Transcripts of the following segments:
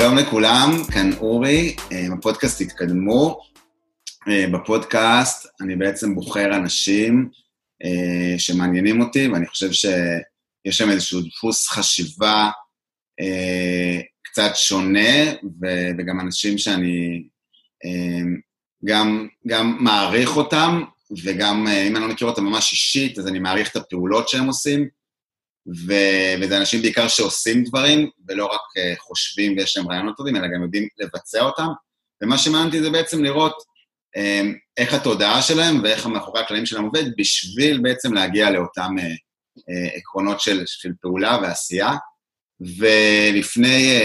שלום לכולם, כאן אורי, בפודקאסט התקדמו. בפודקאסט אני בעצם בוחר אנשים שמעניינים אותי, ואני חושב שיש להם איזשהו דפוס חשיבה קצת שונה, וגם אנשים שאני גם מעריך אותם, וגם אם אני לא מכיר אותם ממש אישית, אז אני מעריך את הפעולות שהם עושים, וזה אנשים בעיקר שעושים דברים, ולא רק חושבים ויש להם רעיונות טובים, אלא גם יודעים לבצע אותם, ומה שמענתי זה בעצם לראות איך התודעה שלהם, ואיך המאחורי הכללים שלהם עובד, בשביל בעצם להגיע לאותם עקרונות של פעולה ועשייה, ולפני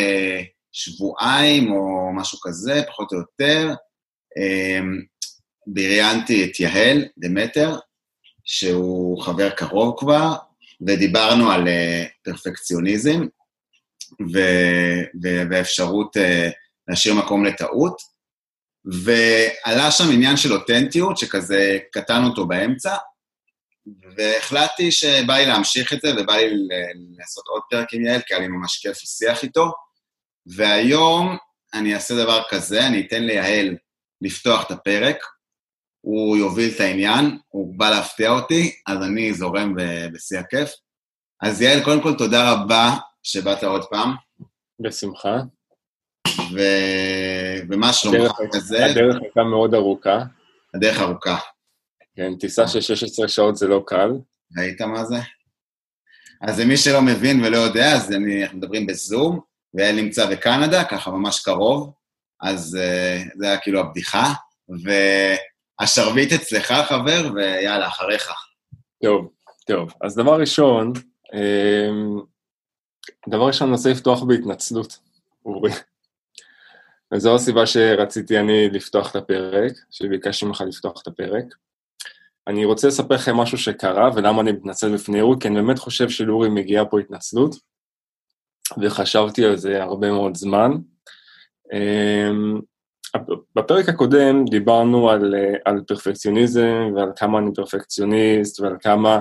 שבועיים או משהו כזה, פחות או יותר, בריינתי את יהל דמטר, שהוא חבר קרוב כבר, ודיברנו על פרפקציוניזם, ואפשרות להשאיר מקום לטעות, ועלה שם עניין של אותנטיות, שכזה קטן אותו באמצע, והחלטתי שבא לי להמשיך את זה, ובא לי לעשות עוד פרק עם יעל, כי היה לי ממש כיף לשיח איתו, והיום אני אעשה דבר כזה, אני אתן ליעל לפתוח את הפרק, הוא יוביל את העניין, הוא בא להפתיע אותי, אז אני זורם בשיא הכיף. אז יעל, קודם כל תודה רבה שבאת עוד פעם. בשמחה. ומה שלומך כזה? הדרך הייתה מאוד ארוכה. הדרך ארוכה. כן, טיסה של 16 שעות זה לא קל. ראית מה זה? אז למי שלא מבין ולא יודע, אז אנחנו מדברים בזום, ויעל נמצא בקנדה, ככה ממש קרוב, אז זה היה כאילו הבדיחה, השרבית אצלך, חבר, ויאללה, אחריך. טוב. אז דבר ראשון, אני רוצה לפתוח בהתנצלות, אורי. וזו הסיבה שרציתי אני לפתוח את הפרק, שביקשתי ממך לפתוח את הפרק. אני רוצה לספר לכם משהו שקרה, ולמה אני מתנצל בפני אורי, כי אני באמת חושב שלאורי מגיעה פה התנצלות, וחשבתי על זה הרבה מאוד זמן. בפרק הקודם דיברנו על פרפקציוניזם ועל כמה אני פרפקציוניסט ועל כמה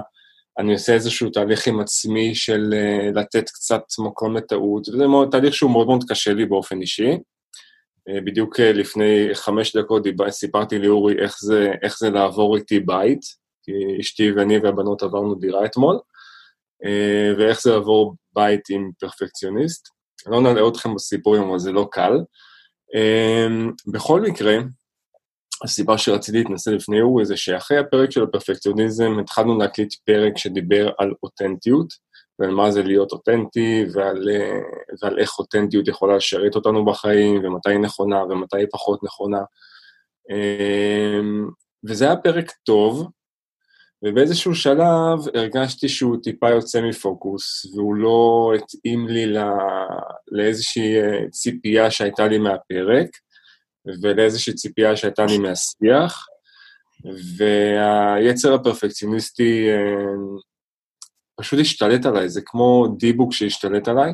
אני עושה איזשהו תהליך עם עצמי של לתת קצת מקום לטעות, וזה תהליך שהוא מאוד מאוד קשה לי באופן אישי. בדיוק לפני 5 דקות סיפרתי לאורי איך זה לעבור איתי בית, כי אשתי ואני והבנות עברנו דירה אתמול, ואיך זה לעבור בית עם פרפקציוניסט. לא נעלה אתכם בסיפורים, אבל זה לא קל. בכל מקרה, הסיבה שרציתי להתנסה לפני הוא זה שאחרי הפרק של הפרפקציוניזם התחלנו להקליט פרק שדיבר על אותנטיות, ועל מה זה להיות אותנטי, ועל איך אותנטיות יכולה לשרת אותנו בחיים, ומתי היא נכונה ומתי היא פחות נכונה. וזה היה פרק טוב, ובאיזשהו שלב הרגשתי שהוא טיפה יוצא מפוקוס, והוא לא התאים לי לאיזושהי ציפייה שהייתה לי מהפרק, ולאיזושהי ציפייה שהייתה לי מהשיח, והיצר הפרפקציוניסטי פשוט השתלט עליי, זה כמו דיבוק שהשתלט עליי,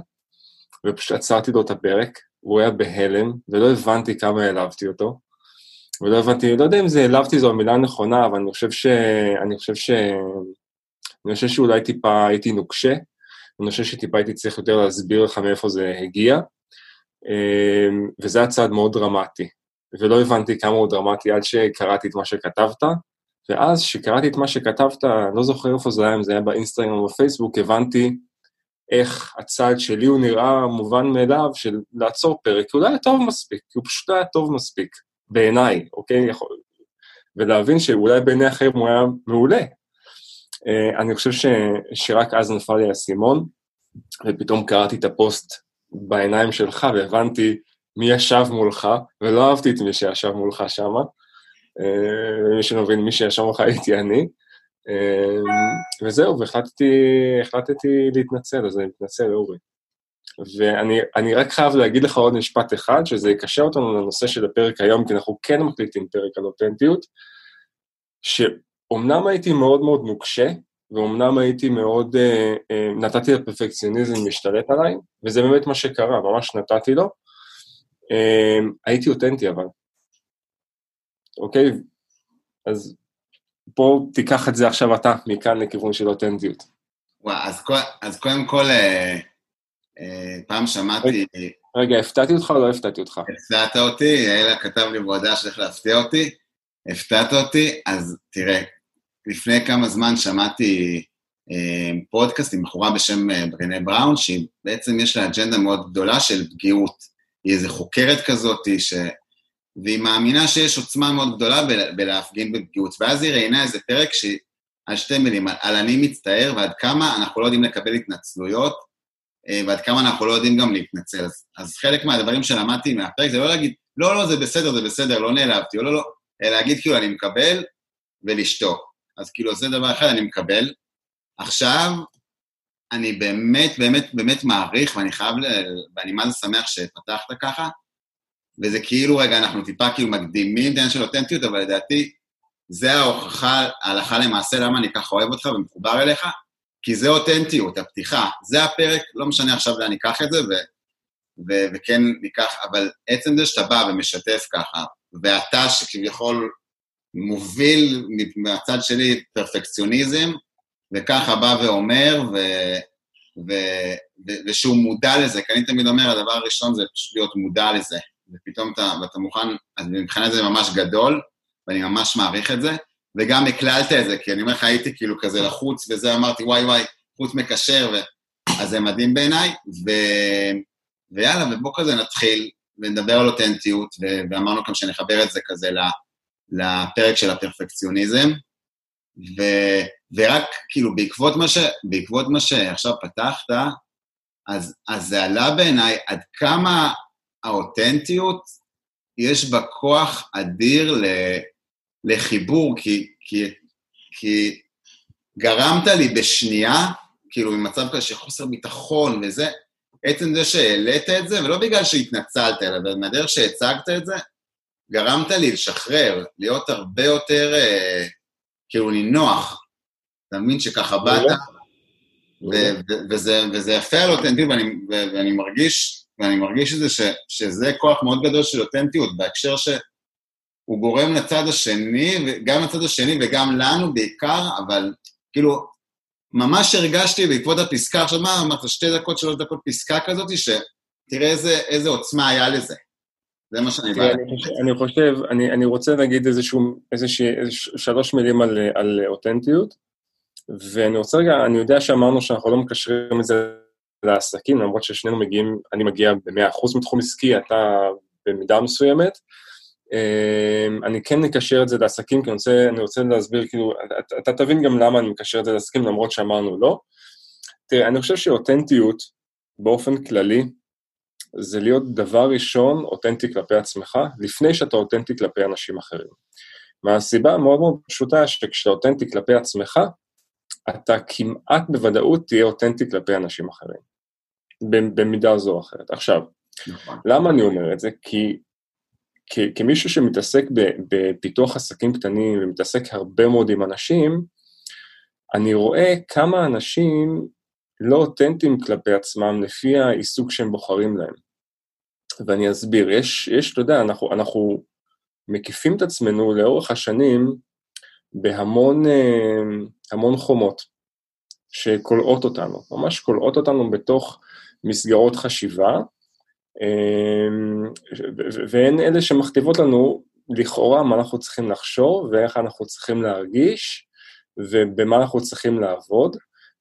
ופשוט עצרתי לו את הפרק, הוא היה בהלם, ולא הבנתי כמה העלבתי אותו, ולא הבנתי, לא יודע אם זה העלבתי, זו המילה נכונה, אבל אני חושב שאולי טיפה הייתי נוקשה, אני חושב שטיפה הייתי צריך יותר להסביר לך מאיפה זה הגיע, וזה היה צעד מאוד דרמטי, ולא הבנתי כמה הוא דרמטי עד שקראתי את מה שכתבת, ואז שקראתי את מה שכתבת, לא זוכר איפה זה היה, אם זה היה באינסטגרם או בפייסבוק, הבנתי איך הצעד שלי הוא נראה מובן מאליו של לעצור פרק, כי הוא לא היה טוב מספיק, הוא פשוט לא היה טוב מספיק. בעיניי, אוקיי? ולהבין שאולי בעיני אחרים הוא היה מעולה. אני חושב שרק אז נפל לי הסימון, ופתאום קראתי את הפוסט בעיניים שלך, והבנתי מי ישב מולך, ולא אהבתי את מי שישב מולך שם, ומי שנבין מי שישב מולך הייתי אני, וזהו, והחלטתי להתנצל, אז אני מתנצל, אורי. ואני רק חייב להגיד לך עוד משפט אחד, שזה יקשר אותנו לנושא של הפרק היום, כי אנחנו כן מקליטים פרק על אותנטיות, שאומנם הייתי מאוד מאוד נוקשה, ואומנם הייתי מאוד, נתתי לפרפקציוניזם משתלט עליי, וזה באמת מה שקרה, ממש נתתי לו, הייתי אותנטי אבל. אוקיי? אז פה תיקח את זה עכשיו אתה, מכאן לכיוון של אותנטיות. וואו, אז קודם כל... פעם שמעתי... רגע, הפתעתי אותך או לא הפתעתי אותך? הפתעת אותי, יעל כתב לי בהודעה שצריך להפתיע אותי, הפתעת אותי, אז תראה, לפני כמה זמן שמעתי פודקאסט עם בחורה בשם ברינה בראון, שהיא בעצם יש לה אג'נדה מאוד גדולה של פגיעות, היא איזו חוקרת כזאת, והיא מאמינה שיש עוצמה מאוד גדולה בלהפגין בפגיעות, ואז היא ראיינה איזה פרק על שתי מילים, על אני מצטער, ועד כמה אנחנו לא יודעים לקבל התנצלויות, ועד כמה אנחנו לא יודעים גם להתנצל. אז חלק מהדברים שלמדתי מהפרק, זה לא להגיד, לא, לא, זה בסדר, זה בסדר, לא נעלבתי, או לא, לא, להגיד כאילו אני מקבל ולשתוק. אז כאילו זה דבר אחד, אני מקבל. עכשיו, אני באמת, באמת, באמת מעריך, ואני חייב, ואני מה זה שמח שפתחת ככה, וזה כאילו, רגע, אנחנו טיפה כאילו מקדימים דיין של אותנטיות, אבל לדעתי, זה ההוכחה, ההלכה למעשה, למה אני ככה אוהב אותך ומחובר אליך, כי זה אותנטיות, הפתיחה, זה הפרק, לא משנה עכשיו לאן ניקח את זה, וכן ניקח, אבל עצם זה שאתה בא ומשתף ככה, ואתה שכביכול מוביל מהצד שלי פרפקציוניזם, וככה בא ואומר, ושהוא מודע לזה, כי אני תמיד אומר, הדבר הראשון זה פשוט להיות מודע לזה, ופתאום אתה מוכן, אז מבחינת זה ממש גדול, ואני ממש מעריך את זה, וגם הקללת את זה, כי אני אומר לך, הייתי כאילו כזה לחוץ, וזה אמרתי, וואי וואי, חוץ מקשר, אז זה מדהים בעיניי, ויאללה, ובוא כזה נתחיל, ונדבר על אותנטיות, ואמרנו גם שנחבר את זה כזה לפרק של הפרפקציוניזם, ורק כאילו בעקבות מה שעכשיו פתחת, אז זה עלה בעיניי, עד כמה האותנטיות, יש בה כוח אדיר לחיבור, כי גרמת לי בשנייה, כאילו במצב כזה שחוסר ביטחון וזה, עצם זה שהעלית את זה, ולא בגלל שהתנצלת, אלא מהדרך שהצגת את זה, גרמת לי לשחרר, להיות הרבה יותר, כאילו נינוח, אתה מבין שככה באת, וזה יפה על אותנטיות, ואני מרגיש, את זה שזה כוח מאוד גדול של אותנטיות, בהקשר שהוא גורם לצד השני, גם לצד השני וגם לנו בעיקר, אבל כאילו, ממש הרגשתי בעקבות הפסקה, עכשיו מה, אמרת 2 דקות, 3 דקות פסקה כזאת, שתראה איזה עוצמה היה לזה. זה מה שאני בא. אני חושב, אני רוצה להגיד איזושהי 3 מילים על אותנטיות, ואני רוצה רגע, אני יודע שאמרנו שאנחנו לא מקשרים את זה, לעסקים, למרות ששנינו מגיעים, אני מגיע ב100% מתחום עסקי, אתה במידה מסוימת, אני כן מקשר את זה לעסקים, כי אני רוצה להסביר, כאילו, אתה תבין גם למה אני מקשר את זה לעסקים, למרות שאמרנו לא. תראה, אני חושב שאותנטיות, באופן כללי, זה להיות דבר ראשון, אותנטי כלפי עצמך, לפני שאתה אותנטי כלפי אנשים אחרים. מהסיבה מאוד מאוד פשוטה, שכשאתה אותנטי כלפי עצמך, אתה כמעט בוודאות תהיה אותנטי כלפי אנשים אחרים, במידה זו או אחרת. עכשיו, למה אני אומר את זה? כי כמישהו שמתעסק בפיתוח עסקים קטנים, ומתעסק הרבה מאוד עם אנשים, אני רואה כמה אנשים לא אותנטיים כלפי עצמם, לפי העיסוק שהם בוחרים להם. ואני אסביר, אתה יודע, אנחנו מקיפים את עצמנו לאורך השנים, בהמון חומות שקולעות אותנו, ממש קולעות אותנו בתוך מסגרות חשיבה, והן אלה שמכתיבות לנו לכאורה מה אנחנו צריכים לחשוב, ואיך אנחנו צריכים להרגיש, ובמה אנחנו צריכים לעבוד,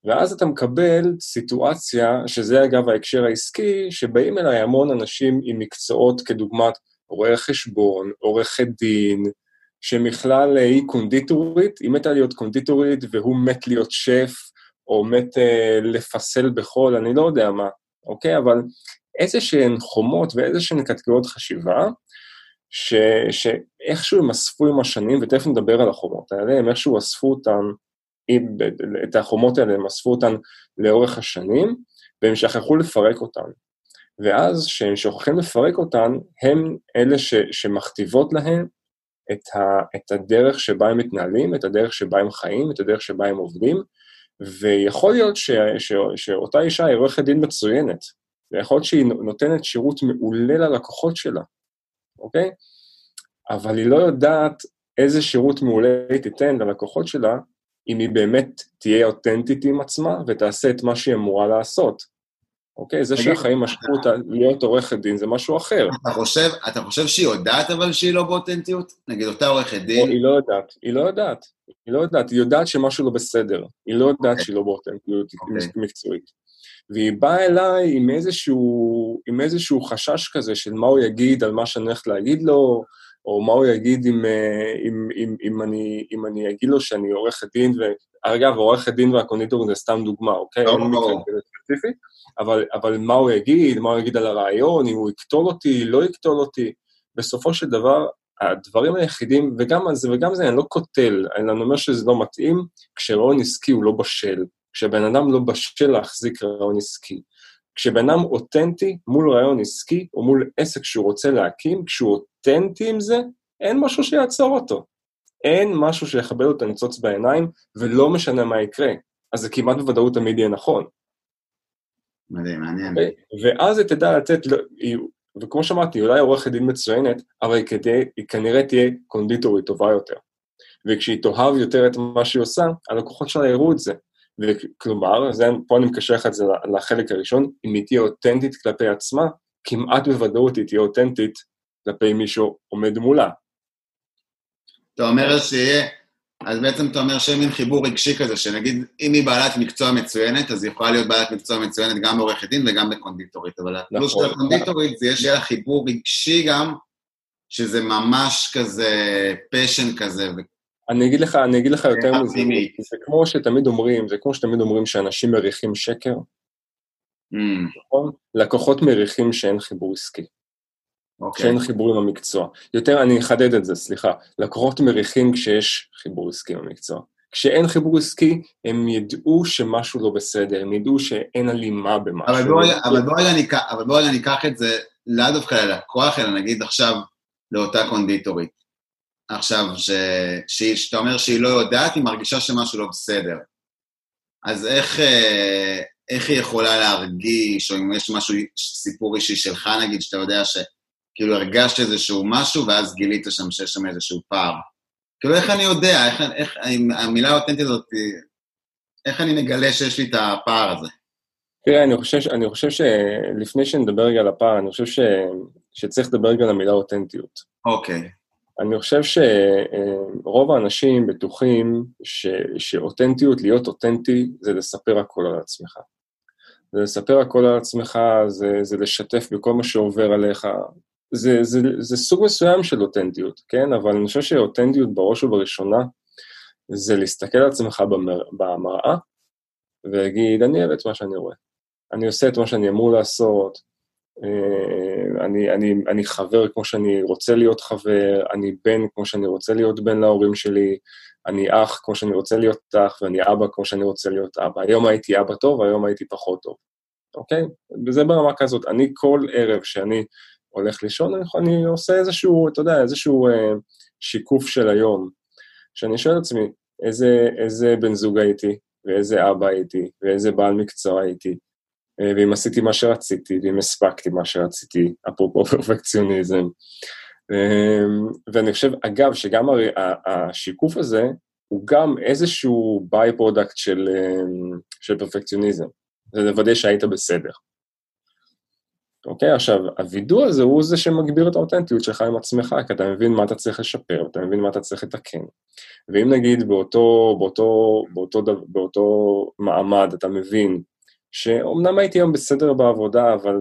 ואז אתה מקבל סיטואציה, שזה אגב ההקשר העסקי, שבאים אליי המון אנשים עם מקצועות כדוגמת רואי חשבון, עורכי דין, שמכלל היא קונדיטורית, היא מתה להיות קונדיטורית, והוא מת להיות שף, או מת לפסל בחול, אני לא יודע מה, אוקיי? אבל איזה שהן חומות, ואיזה שהן קטגוריות חשיבה, שאיכשהו הם אספו עם השנים, ותכף נדבר על החומות האלה, הם איכשהו אספו אותן, את החומות האלה, הם אספו אותן לאורך השנים, והם שכחו לפרק אותן. ואז שהם שוכחים לפרק אותן, הם אלה שמכתיבות להן, את הדרך שבה הם מתנהלים, את הדרך שבה הם חיים, את הדרך שבה הם עובדים, ויכול להיות שאותה אישה היא עורכת דין מצוינת, ויכול להיות שהיא נותנת שירות מעולה ללקוחות שלה, אוקיי? אבל היא לא יודעת איזה שירות מעולה היא תיתן ללקוחות שלה, אם היא באמת תהיה אותנטית עם עצמה, ותעשה את מה שהיא אמורה לעשות. אוקיי? זה שהחיים משכו אותה להיות עורכת דין, זה משהו אחר. אתה חושב שהיא יודעת אבל שהיא לא באותנטיות? נגיד אותה עורכת דין? היא לא יודעת, היא לא יודעת. היא לא יודעת, היא יודעת שמשהו לא בסדר. היא לא יודעת שהיא לא באותנטיות מקצועית. והיא באה אליי עם איזשהו חשש כזה של מה הוא יגיד על מה שאני הולכת להגיד לו, או מה הוא יגיד אם אני אגיד לו שאני עורכת דין, ואגב, עורכת דין והקונדיטור זה סתם דוגמה, אוקיי? אין מקרה כזה ספציפי, אבל מה הוא יגיד, מה הוא יגיד על הרעיון, אם הוא יקטול אותי, לא יקטול אותי, בסופו של דבר, הדברים היחידים, וגם זה, אני לא קוטל, אני אומר שזה לא מתאים, כשרעיון עסקי הוא לא בשל, כשבן אדם לא בשל להחזיק רעיון עסקי, כשבן אדם אותנטי מול רעיון עסקי, או מול עסק שהוא רוצה להקים, כשהוא אותנטי עם זה, אין משהו שיעצור אותו. אין משהו שיחבל אותו ניצוץ בעיניים, ולא משנה מה יקרה. אז זה כמעט בוודאות תמיד יהיה נכון. מדהים, מעניין. ואז היא תדע לתת, וכמו שמעתי, אולי עורכת דין מצוינת, אבל היא כנראה תהיה קונדיטורית טובה יותר. וכשהיא תאהב יותר את מה שהיא עושה, הלקוחות שלה יראו את זה. וכלומר, פה אני מקשח את זה לחלק הראשון, אם היא תהיה אותנטית כלפי עצמה, כמעט בוודאות היא תהיה אותנטית כלפי מישהו עומד מולה. אתה אומר שיהיה, אז בעצם אתה אומר שיהיה מין חיבור רגשי כזה, שנגיד, אם היא בעלת מקצוע מצוינת, אז היא יכולה להיות בעלת מקצוע מצוינת גם בעורכת דין וגם בקונדיטורית, אבל התלוש של הקונדיטורית זה שיהיה לה חיבור רגשי גם, שזה ממש כזה פשן כזה וכזה, אני אגיד לך יותר מזה, זה כמו שתמיד אומרים שאנשים מריחים שקר, נכון? לקוחות מריחים שאין חיבור עסקי, שאין חיבור עם המקצוע. יותר אני אחדד את זה, סליחה, לקוחות מריחים כשיש חיבור עסקי עם המקצוע. כשאין חיבור עסקי, הם ידעו שמשהו לא בסדר, הם ידעו שאין הלימה במשהו. אבל בואי אני אקח את זה, לא דווקא ללקוח, אלא נגיד עכשיו לאותה קונדיטורית. עכשיו, שאתה אומר שהיא לא יודעת, היא מרגישה שמשהו לא בסדר. אז איך היא יכולה להרגיש, או אם יש משהו, סיפור אישי שלך, נגיד, שאתה יודע שכאילו הרגשת איזשהו משהו, ואז גילית שם שיש שם איזשהו פער. כאילו, איך אני יודע, איך המילה האותנטית הזאת, איך אני מגלה שיש לי את הפער הזה? תראה, אני חושב שלפני שנדבר רגע על הפער, אני חושב שצריך לדבר רגע על המילה אותנטיות. אוקיי. אני חושב שרוב האנשים בטוחים שאותנטיות, להיות אותנטי, זה לספר הכל על עצמך. זה לספר הכל על עצמך, זה לשתף בכל מה שעובר עליך. זה סוג מסוים של אותנטיות, כן? אבל אני חושב שאותנטיות בראש ובראשונה, זה להסתכל על עצמך במראה, ולהגיד, אני אוהב את מה שאני רואה. אני עושה את מה שאני אמור לעשות, אני חבר כמו שאני רוצה להיות חבר, אני בן כמו שאני רוצה להיות בן להורים שלי, אני אח כמו שאני רוצה להיות אח, ואני אבא כמו שאני רוצה להיות אבא. היום הייתי אבא טוב, היום הייתי פחות טוב. אוקיי? וזה ברמה כזאת. אני כל ערב שאני הולך לישון, אני עושה איזשהו, אתה יודע, איזשהו שיקוף של היום, שאני שואל עצמי, איזה בן זוג הייתי, ואיזה אבא הייתי, ואיזה בעל מקצוע הייתי, ואם עשיתי מה שרציתי, ואם הספקתי מה שרציתי, אפרופו פרפקציוניזם. ואני חושב, אגב, שגם השיקוף הזה, הוא גם איזשהו ביי פרודקט של פרפקציוניזם. זה לוודא שהיית בסדר. אוקיי, עכשיו, הווידוע הזה הוא זה שמגביר את האותנטיות שלך עם עצמך, כי אתה מבין מה אתה צריך לשפר, אתה מבין מה אתה צריך לתקן. ואם נגיד באותו מעמד אתה מבין, שאומנם הייתי היום בסדר בעבודה, אבל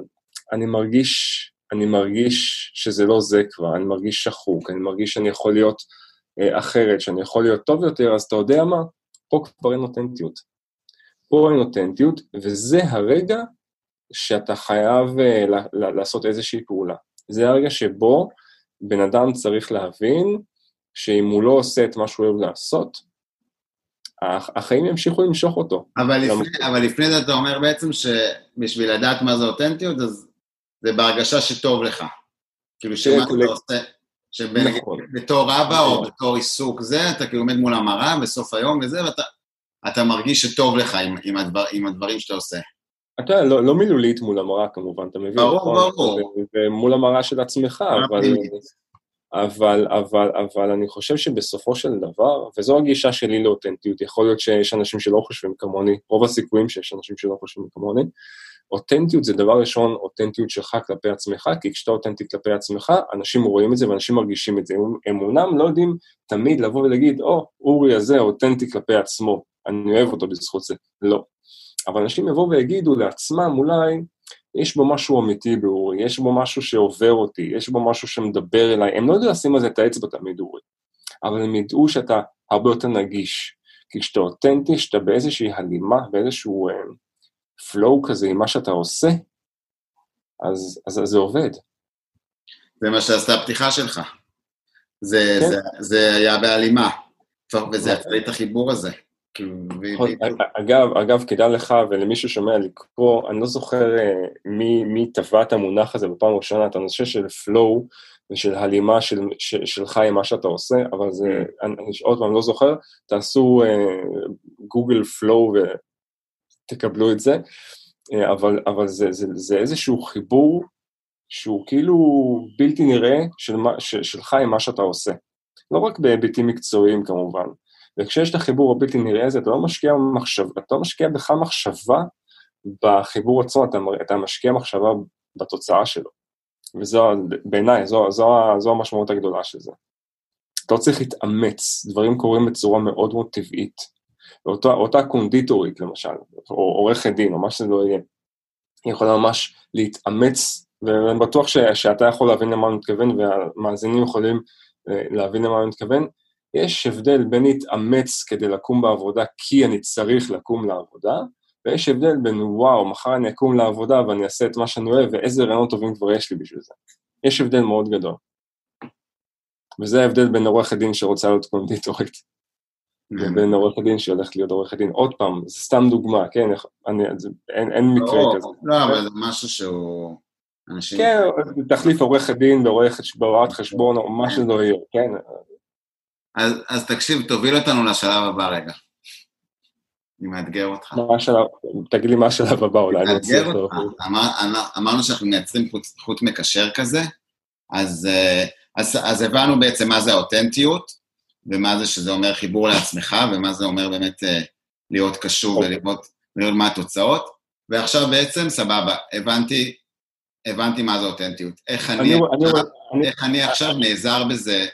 אני מרגיש שזה לא זה כבר, אני מרגיש שחוק, אני מרגיש שאני יכול להיות אחרת, שאני יכול להיות טוב יותר, אז אתה יודע מה? פה כבר אין אותנטיות. פה אין אותנטיות, וזה הרגע שאתה חייב לעשות איזושהי פעולה. זה הרגע שבו בן אדם צריך להבין, שאם הוא לא עושה את מה שהוא אוהב לעשות, החיים ימשיכו למשוך אותו. אבל לפני זה אתה אומר בעצם שבשביל לדעת מה זה אותנטיות, אז זה בהרגשה שטוב לך. כאילו שמה אתה עושה, שבתור אבא או בתור עיסוק זה, אתה כאילו עומד מול המראה בסוף היום וזה, ואתה מרגיש שטוב לך עם הדברים שאתה עושה. אתה יודע, לא מילולית מול המראה כמובן, אתה מבין? ברור. ומול המראה של עצמך, אבל... אבל, אבל, אבל אני חושב שבסופו של דבר, וזו הגישה שלי לאותנטיות, יכול להיות שיש אנשים שלא חושבים כמוני, רוב הסיכויים שיש אנשים שלא חושבים כמוני, אותנטיות זה דבר ראשון, אותנטיות שלך כלפי עצמך, כי כשאתה אותנטי כלפי עצמך, אנשים רואים את זה ואנשים מרגישים את זה. הם אמנם לא יודעים תמיד לבוא ולהגיד, אורי הזה אותנטי כלפי עצמו, אני אוהב אותו בזכות זה. לא. אבל אנשים יבואו ויגידו לעצמם, אולי יש בו משהו אמיתי באורי, יש בו משהו שעובר אותי, יש בו משהו שמדבר אליי, הם לא יודעים לשים על זה את האצבע תמיד אורי, אבל הם ידעו שאתה הרבה יותר נגיש, כי כשאתה אותנטי, שאתה באיזושהי הלימה, באיזשהו flow כזה עם מה שאתה עושה, אז זה עובד. זה מה שעשתה הפתיחה שלך, זה היה בהלימה, וזה יצא את החיבור הזה. אגב, כדאי לך ולמי ששומע לקרוא, אני לא זוכר מי טבע את המונח הזה בפעם ראשונה, את הנושא של flow ושל הלימה שלך עם מה שאתה עושה, אבל זה, אני עוד פעם לא זוכר, תעשו גוגל flow ותקבלו את זה, אבל זה איזשהו חיבור שהוא כאילו בלתי נראה שלך עם מה שאתה עושה, לא רק בהיבטים מקצועיים כמובן, וכשיש את החיבור הבלתי נראה הזה, אתה לא משקיע מחשבה, אתה לא משקיע בכלל מחשבה בחיבור עצמו, אתה משקיע מחשבה בתוצאה שלו. וזו, בעיניי, זו המשמעות הגדולה של זה. אתה לא צריך להתאמץ, דברים קורים בצורה מאוד מאוד טבעית. אותה קונדיטורית, למשל, או עורך הדין, או מה שזה לא יהיה, היא יכולה ממש להתאמץ, ואני בטוח שאתה יכול להבין למה אני מתכוון, והמאזינים יכולים להבין למה אני מתכוון, יש הבדל בין להתאמץ כדי לקום בעבודה, כי אני צריך לקום לעבודה, ויש הבדל בין, וואו, מחר אני אקום לעבודה ואני אעשה את מה שאני אוהב, ואיזה רעיונות טובים כבר יש לי בשביל זה. יש הבדל מאוד גדול. וזה ההבדל בין עורכת דין שרוצה להיות קונדיטורית, ובין עורכת דין שהולכת להיות עורכת דין. עוד פעם, זה סתם דוגמה, כן? אין מקרה כזה. לא, אבל זה משהו שהוא... כן, תחליף עורכת דין בהוראת חשבון, או מה שזה לא יהיה, כן? אז תקשיב, תוביל אותנו לשלב הבא רגע. אני מאתגר אותך. תגיד לי מה השלב הבא, אולי אני אצליח אותו. אמרנו שאנחנו מייצרים חוט מקשר כזה, אז הבנו בעצם מה זה האותנטיות, ומה זה שזה אומר חיבור לעצמך, ומה זה אומר באמת להיות קשור ולראות מה התוצאות, ועכשיו בעצם סבבה, הבנתי מה זה האותנטיות. איך אני עכשיו נעזר בזה,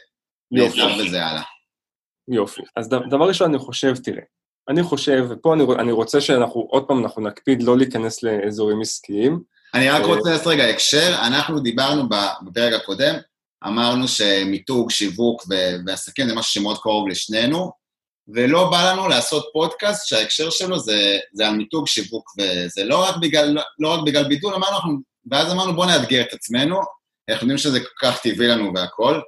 יופי. אז דבר ראשון, אני חושב, תראה, אני חושב, ופה אני רוצה שאנחנו, עוד פעם אנחנו נקפיד לא להיכנס לאזורים עסקיים. אני רק רוצה לעשות רגע הקשר, אנחנו דיברנו בפרק הקודם, אמרנו שמיתוג, שיווק ועסקים זה משהו שמאוד קרוב לשנינו, ולא בא לנו לעשות פודקאסט שההקשר שלו זה על מיתוג, שיווק, וזה לא רק בגלל בידול, ואז אמרנו בוא נאתגר את עצמנו, אנחנו יודעים שזה כל כך טבעי לנו והכל,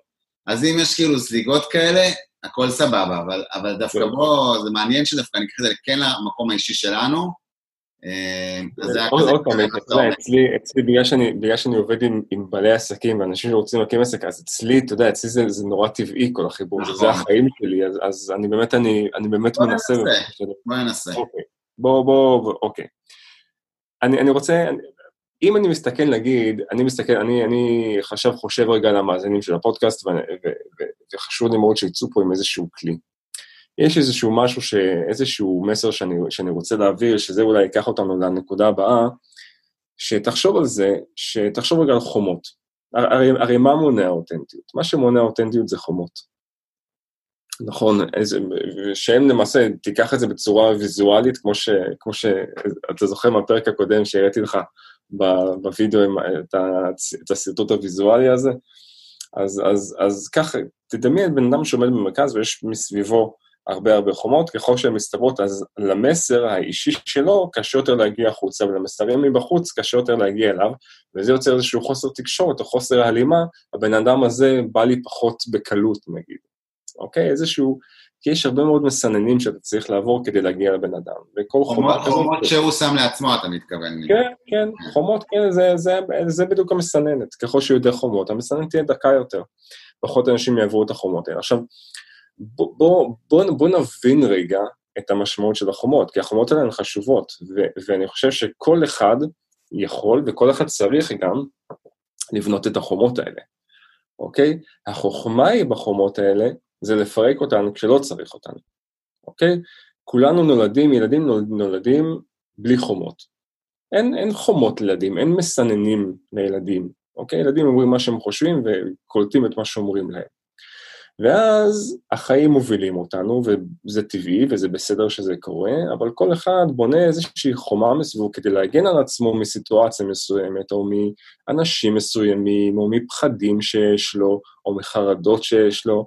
אז אם יש כאילו זליגות כאלה, הכל סבבה, אבל דווקא בו, זה מעניין שדווקא ניקח את זה כן למקום האישי שלנו. עוד פעם, אצלי, בגלל שאני עובד עם בעלי עסקים, ואנשים שרוצים להקים עסק, אז אצלי זה נורא טבעי כל החיבור, זה החיים שלי, אז אני באמת מנסה. בוא ננסה. בוא, אוקיי. אני רוצה... אם אני מסתכל, נגיד, אני חושב רגע על המאזינים של הפודקאסט, וחשוב לי מאוד שיצאו פה עם איזשהו כלי. יש איזשהו משהו, איזשהו מסר שאני רוצה להעביר, שזה אולי ייקח אותנו לנקודה הבאה, שתחשוב על זה, שתחשוב רגע על חומות. הרי מה מונע אותנטיות? מה שמונע אותנטיות זה חומות. נכון, שהם למעשה, תיקח את זה בצורה ויזואלית, כמו שאתה זוכר מהפרק הקודם שהראיתי לך, בווידאו את הסרטוט הוויזואלי הזה, אז ככה, תדמיין בן אדם שעומד במרכז ויש מסביבו הרבה חומות, ככל שהן מסתברות, אז למסר האישי שלו קשה יותר להגיע החוצה, ולמסרים מבחוץ קשה יותר להגיע אליו, וזה יוצר איזשהו חוסר תקשורת או חוסר הלימה, הבן אדם הזה בא לי פחות בקלות נגיד, אוקיי? איזשהו, כי יש הרבה מאוד מסננים שאתה צריך לעבור כדי להגיע לבן אדם, וכל חומה... חומות שהוא שם לעצמו, אתה מתכוון. כן, חומות, כן, זה בדיוק המסננת, ככל שיהיו יותר חומות, המסננת תהיה דקה יותר, פחות אנשים יעברו את החומות האלה. עכשיו, בוא נבין רגע את המשמעות של החומות, כי החומות האלה הן חשובות, ואני חושב שכל אחד יכול, וכל אחד צריך גם, לבנות את החומות האלה, אוקיי? החוכמה היא בחומות האלה, זה לפרק אותנו כשלא צריך אותנו, אוקיי? כולנו נולדים, ילדים נולדים בלי חומות, אין חומות לילדים, אין מסננים לילדים, אוקיי? ילדים אומרים מה שהם חושבים וקולטים את מה שאומרים להם. ואז החיים מובילים אותנו, וזה טבעי, וזה בסדר שזה קורה, אבל כל אחד בונה איזושהי חומה מסביבו כדי להגן על עצמו מסיטואציה מסוימת, או מאנשים מסוימים, או מפחדים שיש לו, או מחרדות שיש לו.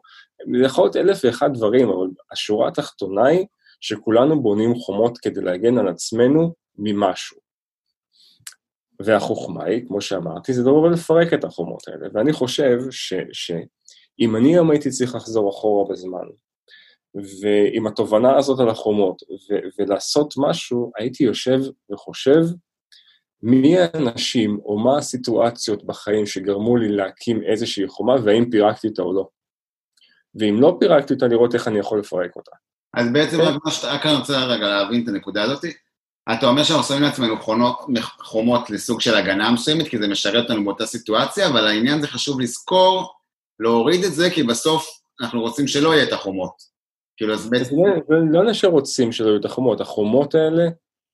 זה יכול להיות 1,001 דברים, אבל השורה התחתונה היא שכולנו בונים חומות כדי להגן על עצמנו ממשהו. והחוכמה היא, כמו שאמרתי, זה דבר לפרק את החומות האלה, ואני חושב אם אני היום הייתי צריך לחזור אחורה בזמן, ועם התובנה הזאת על החומות, ולעשות משהו, הייתי יושב וחושב, מי האנשים או מה הסיטואציות בחיים שגרמו לי להקים איזושהי חומה, והאם פירקתי אותה או לא. ואם לא פירקתי אותה, לראות איך אני יכול לפרק אותה. אז בעצם רק אני רוצה רגע להבין את הנקודה הזאת, אתה אומר שאנחנו שמים לעצמנו חומות לסוג של הגנה מסוימת, כי זה משרת אותנו באותה סיטואציה, אבל העניין זה חשוב לזכור, להוריד את זה, כי בסוף אנחנו רוצים שלא יהיה את החומות. כאילו, אז בעצם... לא שרוצים שלא יהיו את החומות, החומות האלה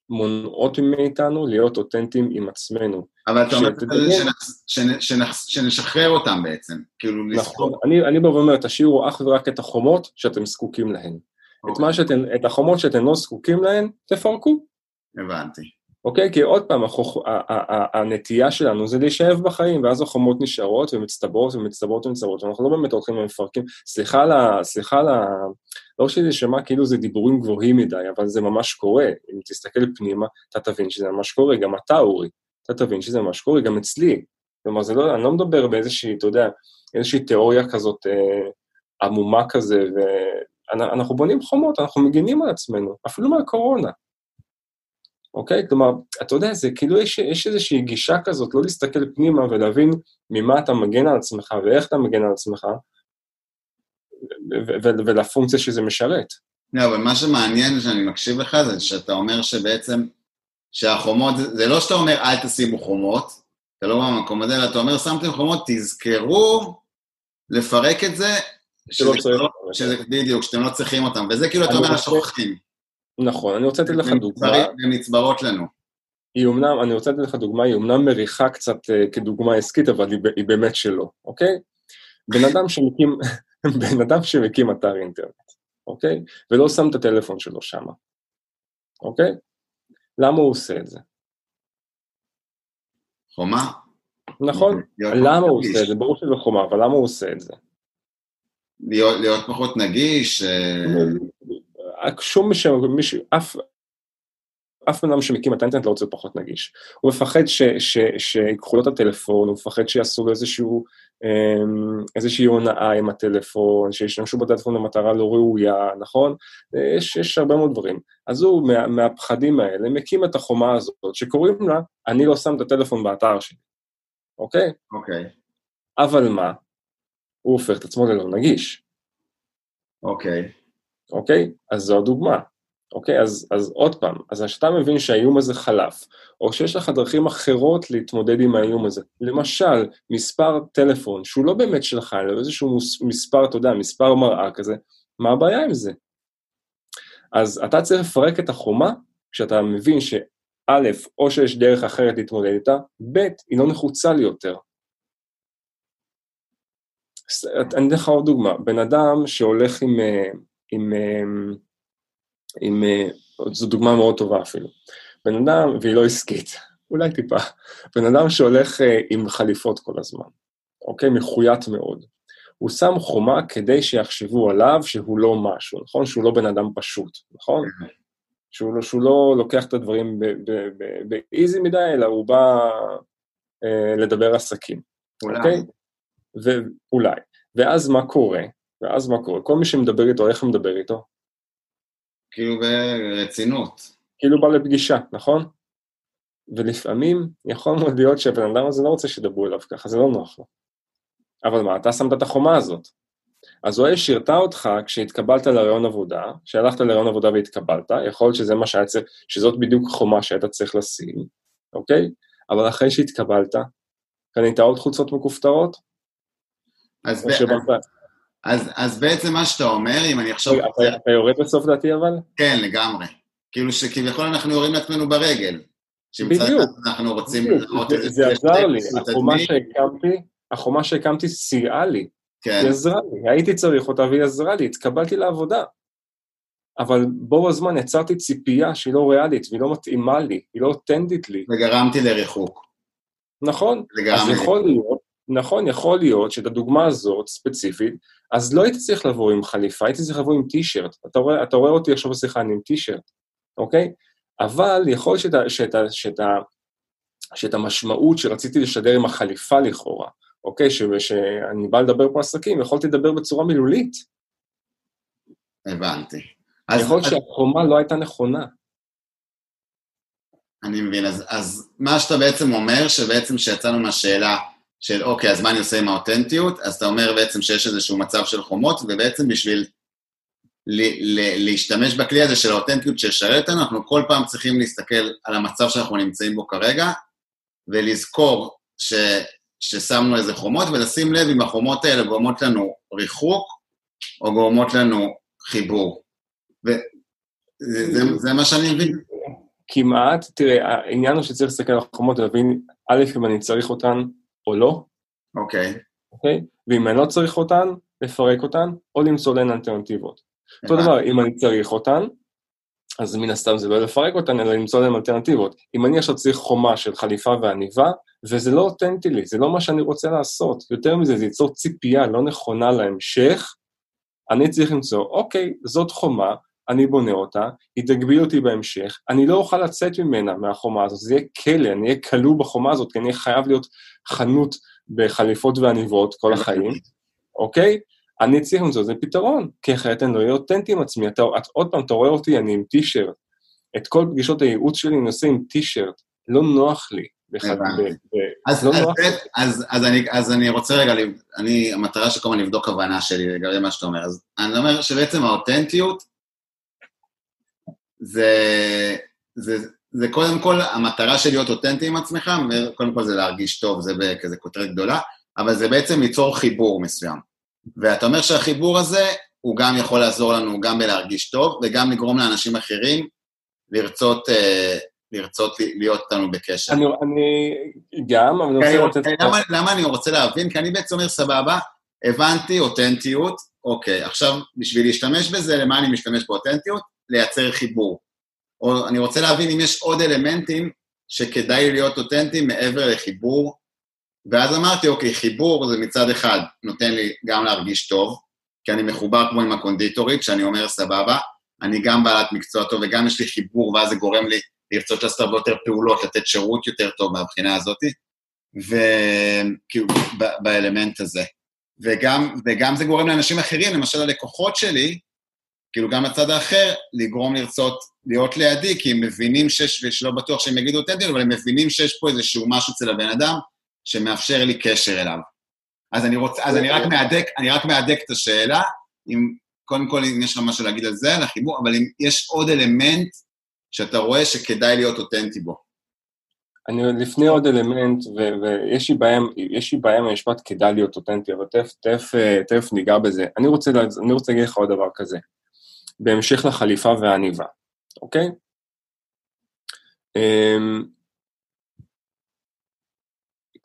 מונעות מאיתנו להיות אותנטיים עם עצמנו. אבל אתה אומר שנשחרר אותם בעצם, כאילו נכון, אני בא ואומר, תשאירו אך ורק את החומות שאתם זקוקים להן. את החומות שאתם לא זקוקים להן, תפרקו. הבנתי. אוקיי, כי עוד פעם, הנטייה שלנו זה להישאב בחיים, ואז החומות נשארות ומצטברות ומצטברות ומצטברות, ואנחנו לא באמת הולכים ומפרקים, סליחה, לא שזה שמע כאילו זה דיבורים גבוהים מדי, אבל זה ממש קורה, אם תסתכל פנימה, אתה תבין שזה ממש קורה, גם אתה אורי, אתה תבין שזה ממש קורה, גם אצלי, כלומר, אני לא מדבר באיזושהי, אתה יודע, איזושהי תיאוריה כזאת, עמומה כזה, ואנחנו בונים חומות, אנחנו מגנים על עצמנו, אפילו מהקורונה. אוקיי? כלומר, אתה יודע, זה כאילו יש איזושהי גישה כזאת, לא להסתכל פנימה ולהבין ממה אתה מגן על עצמך ואיך אתה מגן על עצמך, ולפונקציה שזה משרת. לא, אבל מה שמעניין שאני מקשיב לך זה שאתה אומר שבעצם, שהחומות, זה לא שאתה אומר אל תשימו חומות, אתה לא במקום הזה, אתה אומר שמתם חומות, תזכרו לפרק את זה, שאתם לא צריכים אותם, וזה כאילו אתה אומר השוכחים. נכון, אני רוצה לתת לך דוגמה. הן נצברות לנו. אני רוצה לתת לך דוגמה, היא אומנם מריחה קצת כדוגמה עסקית, אבל היא באמת שלא, אוקיי? בן אדם שמקים אתר אינטרנט, אוקיי? ולא שם את הטלפון שלו שם, אוקיי? למה הוא עושה את זה? חומה? נכון, למה הוא עושה את זה? ברור שזה חומה, אבל למה הוא עושה את זה? להיות פחות נגיש... שום מישהו, אף מנם שמקים את האינטרנט לא רוצה פחות נגיש. הוא מפחד שיקחו לו את הטלפון, הוא מפחד שיעשו איזושהי הונאה עם הטלפון, שישתמשו בטלפון למטרה לא ראויה, נכון? יש הרבה מאוד דברים. אז הוא מהפחדים האלה מקים את החומה הזאת, שקוראים לה, אני לא שם את הטלפון באתר שלי. אוקיי? אוקיי. אבל מה? הוא הופך את עצמו ללא נגיש. אוקיי. אוקיי? אז זו הדוגמה. אוקיי? אז עוד פעם, אז שאתה מבין שהאיום הזה חלף, או שיש לך דרכים אחרות להתמודד עם האיום הזה. למשל, מספר טלפון, שהוא לא באמת שלך, אלא איזשהו מספר, אתה יודע, מספר מראה כזה, מה הבעיה עם זה? אז אתה צריך לפרק את החומה, כשאתה מבין שא', או שיש דרך אחרת להתמודד איתה, ב', היא לא נחוצה לי יותר. אני אתן לך עוד דוגמה, בן אדם שהולך עם זו דוגמה מאוד טובה אפילו. בן אדם, והיא לא עסקית, אולי טיפה, בן אדם שהולך עם חליפות כל הזמן, אוקיי? מחויית מאוד. הוא שם חומה כדי שיחשבו עליו שהוא לא משהו, נכון? שהוא לא בן אדם פשוט, נכון? שהוא לא לוקח את הדברים באיזי מדי, אלא הוא בא לדבר עסקים, אוקיי? ואולי. ואז מה קורה? ואז מה קורה? כל מי שמדבר איתו, איך מדבר איתו? כאילו ברצינות. כאילו בא לפגישה, נכון? ולפעמים יכול מאוד להיות שהבן אדם הזה לא רוצה שדברו אליו ככה, זה לא נוח לו. אבל מה, אתה שמת את החומה הזאת. אז הוא שירתה אותך כשהתקבלת לרעיון עבודה, כשהלכת לרעיון עבודה והתקבלת, יכול להיות שזה מה שהיה צריך, שזאת בדיוק חומה שהיית צריך לשים, אוקיי? אבל אחרי שהתקבלת, קנית עוד חולצות מכופתרות? אז... אז בעצם מה שאתה אומר, אם אני אחשוב... אתה יורד בסוף דעתי אבל? כן, לגמרי. כאילו שכביכול אנחנו יורים לעצמנו ברגל. שמצד אנחנו רוצים לראות את זה. זה עזר לי, החומה שהקמתי סייעה לי, היא עזרה לי, הייתי צריך אותה והיא עזרה לי, התקבלתי לעבודה. אבל בו הזמן יצרתי ציפייה שהיא לא ריאלית, והיא לא מתאימה לי, היא לא אותנטית לי. וגרמתי לריחוק. נכון, אז יכול להיות, נכון, יכול להיות שאת הדוגמה הזאת ספציפית, אז לא הייתי צריך לבוא עם חליפה, הייתי צריך לבוא עם טישרט. אתה רואה אותי עכשיו בשיחה, אני עם טישרט, אוקיי? אבל יכול שאת המשמעות שרציתי לשדר עם החליפה לכאורה, אוקיי, שאני בא לדבר פה עסקים, יכולתי לדבר בצורה מילולית. הבנתי. יכול שהחומה לא הייתה נכונה. אני מבין, אז מה שאתה בעצם אומר, שבעצם שיצאנו מהשאלה של אוקיי, אז מה אני עושה עם האותנטיות, אז אתה אומר בעצם שיש איזשהו מצב של חומות, ובעצם בשביל להשתמש בכלי הזה של האותנטיות ששרת, אנחנו כל פעם צריכים להסתכל על המצב שאנחנו נמצאים בו כרגע, ולזכור ששמנו איזה חומות, ולשים לב אם החומות האלה גורמות לנו ריחוק, או גורמות לנו חיבור. וזה מה שאני מבין. כמעט, תראה, העניין הוא שצריך להסתכל על החומות, להבין א' אם אני צריך אותן או לא. אוקיי. אוקיי? ואם אני לא צריך אותן, לפרק אותן, או למצוא להן אלטרנטיבות. אותו דבר, אם אני צריך אותן, אז מן הסתם זה לא לפרק אותן, אלא למצוא להן אלטרנטיבות. אם אני עכשיו צריך חומה של חליפה ועניבה, וזה לא אותנטי לי, זה לא מה שאני רוצה לעשות. יותר מזה, זה ייצור ציפייה לא נכונה להמשך. אני צריך למצוא, אוקיי, זאת חומה, אני בונה אותה, היא תגביל אותי בהמשך, אני לא אוכל לצאת ממנה מהחומה הזאת, זה יהיה כלא, אני אהיה כלוא בחומה הזאת, כי אני חייב להיות חנות בחליפות ועניבות כל החיים, אוקיי? אני צריך למצוא, זה פתרון, כי אחרת אני לא יהיה אותנטי עם עצמי, עוד פעם, אתה רואה אותי, אני עם טישרט, את כל פגישות הייעוץ שלי אני עושה עם טישרט, לא נוח לי. אז אני רוצה רגע, המטרה שכמובן לבדוק הבנה שלי לגבי מה שאתה אומר, אז אני אומר שבעצם האותנטיות, זה קודם כל המטרה של להיות אותנטי עם עצמך, וקודם כל זה להרגיש טוב, זה כזה כותרת גדולה, אבל זה בעצם ליצור חיבור מסוים, ואתה אומר שהחיבור הזה הוא גם יכול לעזור לנו גם בלהרגיש טוב, וגם לגרום לאנשים אחרים לרצות להיות איתנו בקשר. אני גם, אבל אני רוצה... למה אני רוצה להבין? כי אני בעצם אומר, סבבה, הבנתי אותנטיות, אוקיי, עכשיו בשביל להשתמש בזה, למה אני משתמש באותנטיות? לייצר חיבור. או אני רוצה להבין אם יש עוד אלמנטים שכדאי להיות אותנטיים מעבר לחיבור, ואז אמרתי, אוקיי, חיבור זה מצד אחד, נותן לי גם להרגיש טוב, כי אני מחובר כמו עם הקונדיטורית, שאני אומר, סבבה, אני גם בעלת מקצוע טוב, וגם יש לי חיבור, ואז זה גורם לי לרצות לעשות יותר פעולות, לתת שירות יותר טוב מהבחינה הזאת, וכאילו, באלמנט הזה. וגם זה גורם לאנשים אחרים, למשל הלקוחות שלי, כאילו גם הצד האחר, לגרום לרצות להיות לידי, כי הם מבינים שיש, ושלא בטוח שהם יגידו אותנטיות, אבל הם מבינים שיש פה איזשהו משהו אצל הבן אדם, שמאפשר לי קשר אליו. אז אני רק מעדק את השאלה, אם קודם כל אם יש לך משהו להגיד על זה, על החיבור, אבל אם יש עוד אלמנט, שאתה רואה שכדאי להיות אותנטי בו. אני לפני עוד אלמנט, ויש לי בעיה עם המשפט כדאי להיות אותנטי, אבל תכף ניגע בזה. אני רוצה להגיד לך עוד דבר כזה, בהמשך לחליפה והעניבה, אוקיי?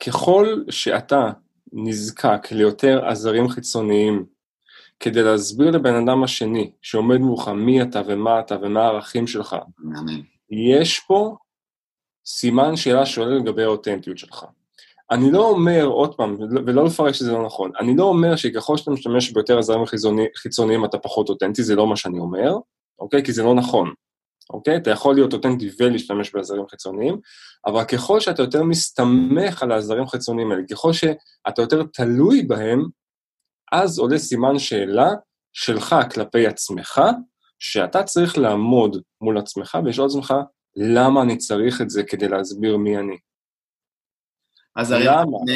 ככל שאתה נזקק ליותר עזרים חיצוניים, כדי להסביר לבן אדם השני, שעומד מולך מי אתה ומה הערכים שלך, יש פה סימן שאלה שואלה לגבי האותנטיות שלך. אני לא אומר, עוד פעם, ולא לפרש שזה לא נכון, אני לא אומר שככל שאתה משתמש ביותר עזרים חיצוניים, אתה פחות אותנטי, זה לא מה שאני אומר, אוקיי? כי זה לא נכון, אוקיי? אתה יכול להיות אותנטי ולהשתמש בעזרים חיצוניים, אבל ככל שאתה יותר מסתמך על העזרים החיצוניים האלה, ככל שאתה יותר תלוי בהם, אז עולה סימן שאלה שלך כלפי עצמך, שאתה צריך לעמוד מול עצמך, ולשאול עצמך, למה אני צריך את זה כדי להסביר מי אני? אז הרי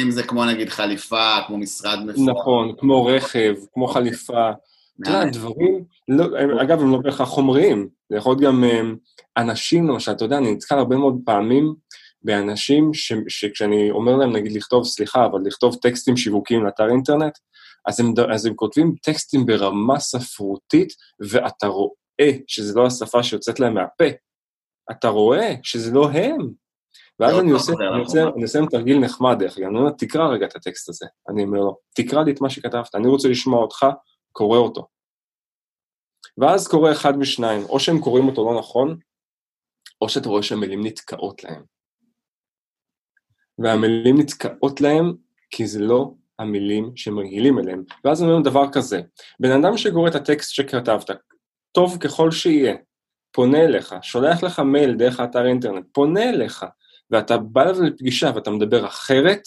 אם זה כמו נגיד חליפה, כמו משרד מפורט. נכון, כמו רכב, כמו חליפה. תראה, דברים, אגב, הם לא בהכרח חומריים, זה יכול להיות גם אנשים, למשל, אתה יודע, אני נתקל הרבה מאוד פעמים, באנשים שכשאני אומר להם, נגיד לכתוב, סליחה, אבל לכתוב טקסטים שיווקיים לאתר אינטרנט, אז הם כותבים טקסטים ברמה ספרותית, ואתה רואה שזה לא השפה שיוצאת להם מהפה. אתה רואה שזה לא הם. ואז אני עושה תרגיל נחמד דרך אגב, אני אומר, תקרא רגע את הטקסט הזה, אני אומר לו, תקרא לי את מה שכתבת, אני רוצה לשמוע אותך, קורא אותו. ואז קורא אחד משניים, או שהם קוראים אותו לא נכון, או שאתה רואה שהמילים נתקעות להם. והמילים נתקעות להם, כי זה לא המילים שמרגילים אליהם. ואז אומרים דבר כזה, בן אדם שקורא את הטקסט שכתבת, טוב ככל שיהיה, פונה אליך, שולח לך מייל דרך האתר אינטרנט, פונה אליך, ואתה בא לזה לפגישה ואתה מדבר אחרת,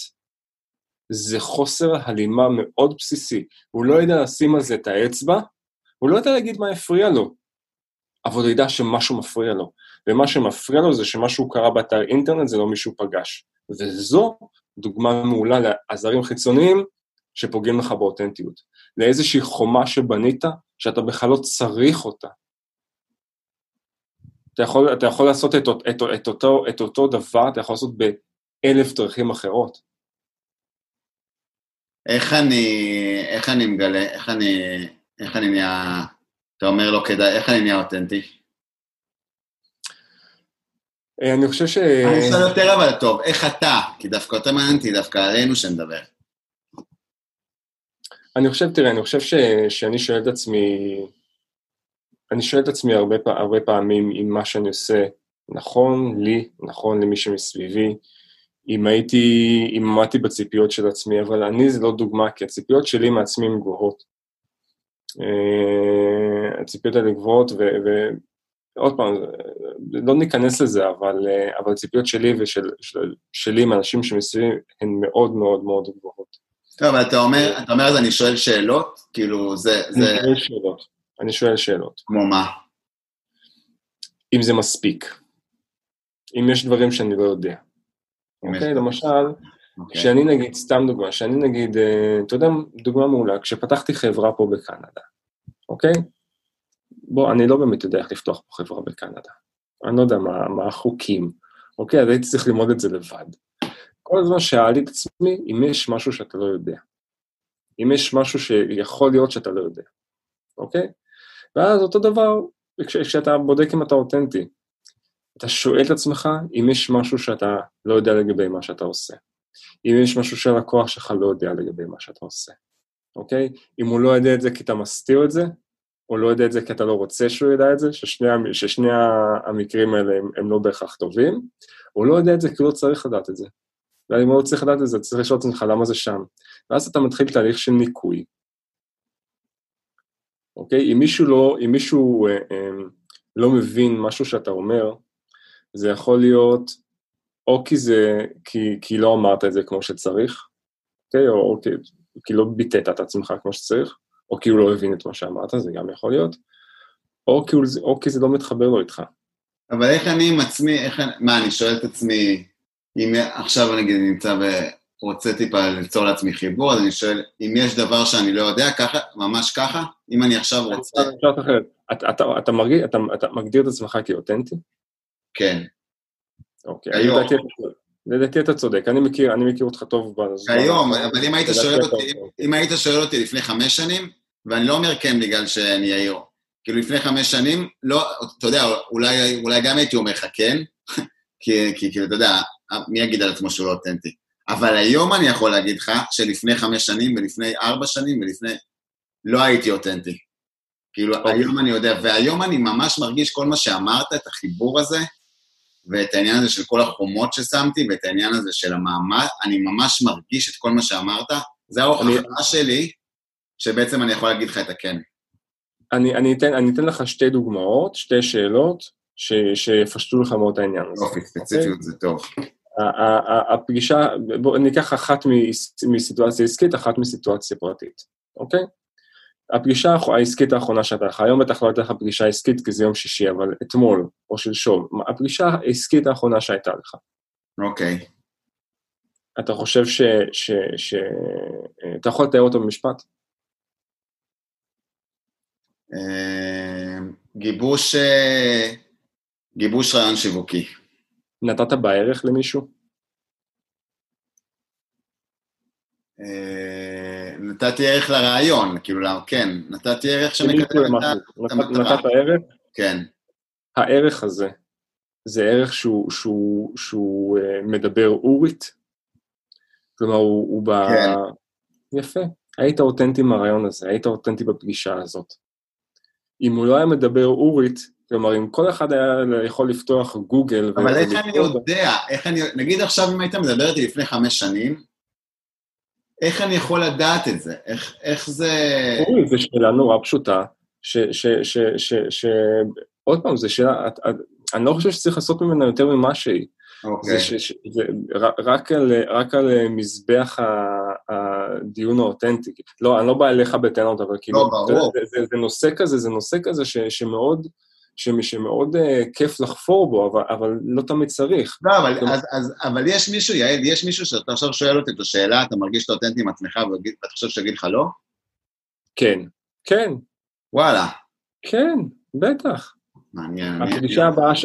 זה חוסר הלימה מאוד בסיסי. הוא לא ידע לשים על זה את האצבע, הוא לא ידע להגיד מה יפריע לו, אבל הוא ידע שמשהו מפריע לו. ומה שמפריע לו זה שמשהו קרה באתר אינטרנט, זה לא מישהו פגש. וזו דוגמה מעולה לעזרים חיצוניים שפוגעים לך באותנטיות. לאיזושהי חומה שבנית, שאתה בכלל לא צריך אותה. אתה יכול לעשות את אותו דבר, אתה יכול לעשות ב1,000 דרכים אחרות. איך אני מגלה, איך אני נהיה, אתה אומר לא כדאי, איך אני נהיה אותנטי? אני חושב ש... אני חושב יותר אבל טוב, איך אתה? כי דווקא אותם אנטי, דווקא עלינו שנדבר. אני חושב, תראה, אני חושב שאני שואל את עצמי, הרבה פעמים אם מה שאני עושה נכון לי, נכון למי שמסביבי, אם עמדתי בציפיות של עצמי, אבל אני זה לא דוגמה, כי הציפיות שלי מעצמי הן גבוהות. הציפיות האלה גבוהות, ועוד פעם, לא ניכנס לזה, אבל הציפיות שלי ושלי מאנשים שמסביבי הן מאוד מאוד מאוד גבוהות. טוב, אתה אומר אז אני שואל שאלות, כאילו אני שואל שאלות. כמו מה? אם זה מספיק. אם יש דברים שאני לא יודע. אוקיי, למשל, כשאני נגיד, סתם דוגמה, אתה יודע, דוגמה מעולה, כשפתחתי חברה פה בקנדה, אוקיי? בוא, אני לא באמת יודע איך לפתוח פה חברה בקנדה. אני לא יודע מה החוקים. אוקיי, אז הייתי צריך ללמוד את זה לבד. כל הזמן שאלתי את עצמי, אם יש משהו שאתה לא יודע. אם יש משהו שיכול להיות שאתה לא יודע. אוקיי? ואז אותו דבר, כשאתה בודק אם אתה אותנטי, אתה שואל את עצמך אם יש משהו שאתה לא יודע לגבי מה שאתה עושה. אם יש משהו שהלקוח שלך לא יודע לגבי מה שאתה עושה. אוקיי? אם הוא לא יודע את זה כי אתה מסתיר את זה, או לא יודע את זה כי אתה לא רוצה שהוא ידע את זה, ששני המקרים האלה הם לא בהכרח טובים, או לא יודע את זה כי לא צריך לדעת את זה. ואם לא צריך לדעת את זה, צריך לשאול את עצמך למה זה שם. ואז אתה מתחיל תהליך של ניקוי. אוקיי? אם מישהו לא מבין משהו שאתה אומר, זה יכול להיות, או כי לא אמרת את זה כמו שצריך, אוקיי? או כי לא ביטאת את עצמך כמו שצריך, או כי הוא לא הבין את מה שאמרת, זה גם יכול להיות, או כי זה לא מתחבר לו איתך. אבל איך אני עם עצמי, אני שואל את עצמי, אם עכשיו נגיד נמצא ורוצה טיפה ליצור לעצמי חיבור, אז אני שואל, אם יש דבר שאני לא יודע, ככה, ממש ככה, אם אני עכשיו רוצה... אתה מגדיר את עצמך כאותנטי? כן. אוקיי. לדעתי אתה צודק, אני מכיר אותך טוב בזמן. היום, אבל אם היית שואל אותי לפני 5 שנים, ואני לא אומר כן בגלל שאני יאיר, כאילו לפני 5 שנים, לא, אתה יודע, אולי גם הייתי אומר לך כן, כי כאילו, אתה יודע, מי יגיד על עצמו שהוא לא אותנטי. אבל היום אני יכול להגיד לך שלפני 5 שנים ולפני 4 שנים ולפני... לא הייתי אותנטי. כאילו, היום אני יודע, והיום אני ממש מרגיש כל מה שאמרת, את החיבור הזה, ואת העניין הזה של כל החומות ששמתי, ואת העניין הזה של המעמד, אני ממש מרגיש את כל מה שאמרת. זה ההוכחה שלי, שבעצם אני יכול להגיד לך את הכן. אני אתן לך 2 דוגמאות, 2 שאלות, שיפשטו לך מאוד העניין. אופי, ספציפיות זה טוב. הפגישה, בואו ניקח אחת מסיטואציה עסקית, אחת מסיטואציה פרטית, אוקיי? הפגישה העסקית האחרונה שאתה לך, היום בטח לא הייתה לך פגישה עסקית, כי זה יום שישי, אבל אתמול או שלשום, הפגישה העסקית האחרונה שהייתה לך. אוקיי. אתה חושב אתה יכול לתאר אותו במשפט? גיבוש רעיון שיווקי. נתת בערך למישהו? נתתי ערך לרעיון, כאילו, כן, נתתי ערך שמקדם את המטרה. נתת ערך? כן. הערך הזה, זה ערך שהוא מדבר אורית. כלומר, הוא בא... יפה. היית אותנטי מהרעיון הזה, היית אותנטי בפגישה הזאת. אם הוא לא היה מדבר אורית, כלומר, אם כל אחד היה יכול לפתוח גוגל... אבל איך אני יודע, נגיד עכשיו אם היית מדבר איתי לפני 5 שנים, איך אני יכול לדעת את זה? איך זה... אורי, זו שאלה נורא פשוטה, עוד פעם, זו שאלה... אני לא חושב שצריך לעשות ממנה יותר ממה שהיא. רק על מזבח הדיון האותנטי. לא, אני לא בא אליך בטענות, אבל כאילו, זה נושא כזה, שמאוד כיף לחפור בו, אבל לא תמיד צריך. לא, אבל יש מישהו, יעל, יש מישהו שאתה עכשיו שואל אותי את השאלה, אתה מרגיש שאתה אותנטי עם עצמך, ואתה חושב שתגיד לך לא? כן. כן. וואלה. כן, בטח.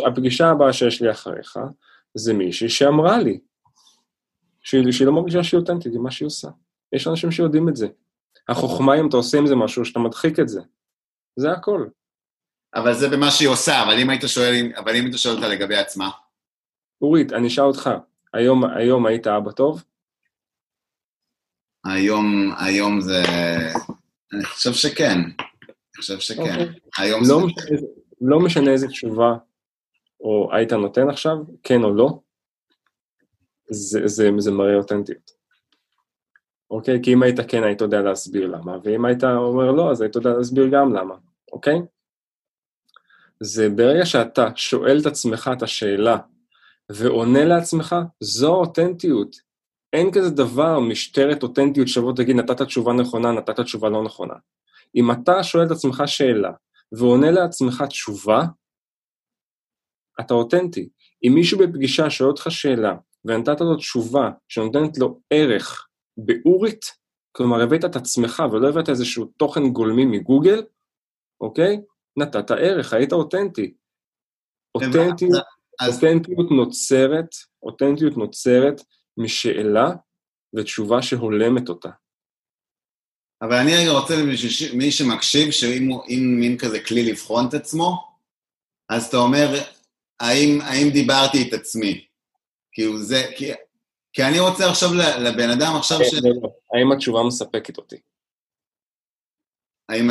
הפגישה הבאה שיש לי אחריך, זה מישהי שאמרה לי, שהיא לא מרגישה שהיא אותנטית, היא מה שהיא עושה. יש אנשים שיודעים את זה. החוכמה אם אתה עושה עם זה משהו, שאתה מדחיק את זה. זה הכל. אבל זה במה שהיא עושה, אבל אם היית שואל אותה לגבי עצמה. אורית, אני אשאל אותך, היום היית אבא טוב? היום זה... אני חושב שכן. היום זה... לא משנה איזו תשובה, או היית נותן עכשיו, כן או לא, זה מראה אותנטיות. אוקיי? כי אם היית כן, היית יודע להסביר למה, ואם היית אומר לא, אז היית יודע להסביר גם למה. אוקיי? זה ברגע שאתה שואל את עצמך את השאלה, ועונה לעצמך, זו אותנטיות. אין כזה דבר משטרת אותנטיות שבו תגיד, נתת תשובה נכונה, נתת תשובה לא נכונה. אם אתה שואל את עצמך שאלה, ועונה לעצמך תשובה, אתה אותנטי. אם מישהו בפגישה שואל אותך שאלה, ונתת לו תשובה שנותנת לו ערך באורית, כלומר הבאת את עצמך ולא הבאת איזשהו תוכן גולמי מגוגל, אוקיי? נתת ערך, היית אותנטי. אותנטיות נוצרת משאלה ותשובה שהולמת אותה. אבל אני רוצה למי שמקשיב, שאם מין כזה כלי לבחון את עצמו, אז אתה אומר, האם דיברתי את עצמי? כי אני רוצה עכשיו לבן אדם עכשיו ש... האם התשובה מספקת אותי? האם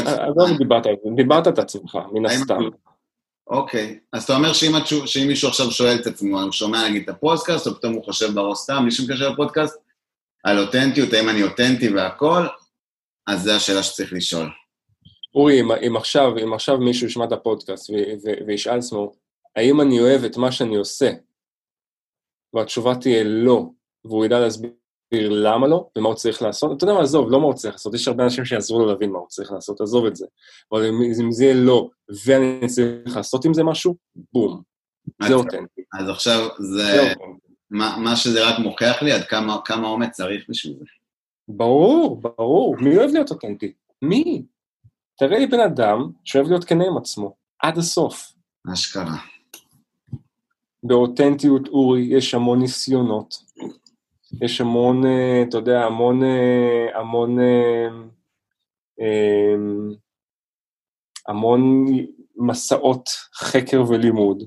דיברת את עצמך, מן הסתם. אוקיי, אז אתה אומר שאם מישהו עכשיו שואל את עצמו, הוא שומע נגיד את הפודקאסט, או פתאום הוא חושב בראש סתם, מישהו מקשר לפודקאסט, על אותנטיות, האם אני אותנטי והכל, אז זו השאלה שצריך לשאול. אורי, אם עכשיו מישהו ישמע את הפודקאסט וישאל עצמו, האם אני אוהב את מה שאני עושה? והתשובה תהיה לא, והוא ידע להסביר למה לא, ומה הוא צריך לעשות. אתה יודע מה, עזוב, לא מה הוא צריך לעשות. יש הרבה אנשים שיעזרו לו להבין מה הוא צריך לעשות, עזוב את זה. אבל אם זה יהיה לא, ואני צריך לעשות עם זה משהו, בום. זה אותנטי. אז עכשיו, מה שזה רק מוכיח לי, עד כמה אומץ צריך בשביל זה. ברור, ברור. מי אוהב להיות אותנטי? מי? תראה לי בן אדם שאוהב להיות כנה עם עצמו, עד הסוף. אשכרה. באותנטיות, אורי, יש המון ניסיונות. יש המון, אתה יודע, המון מסעות חקר ולימוד.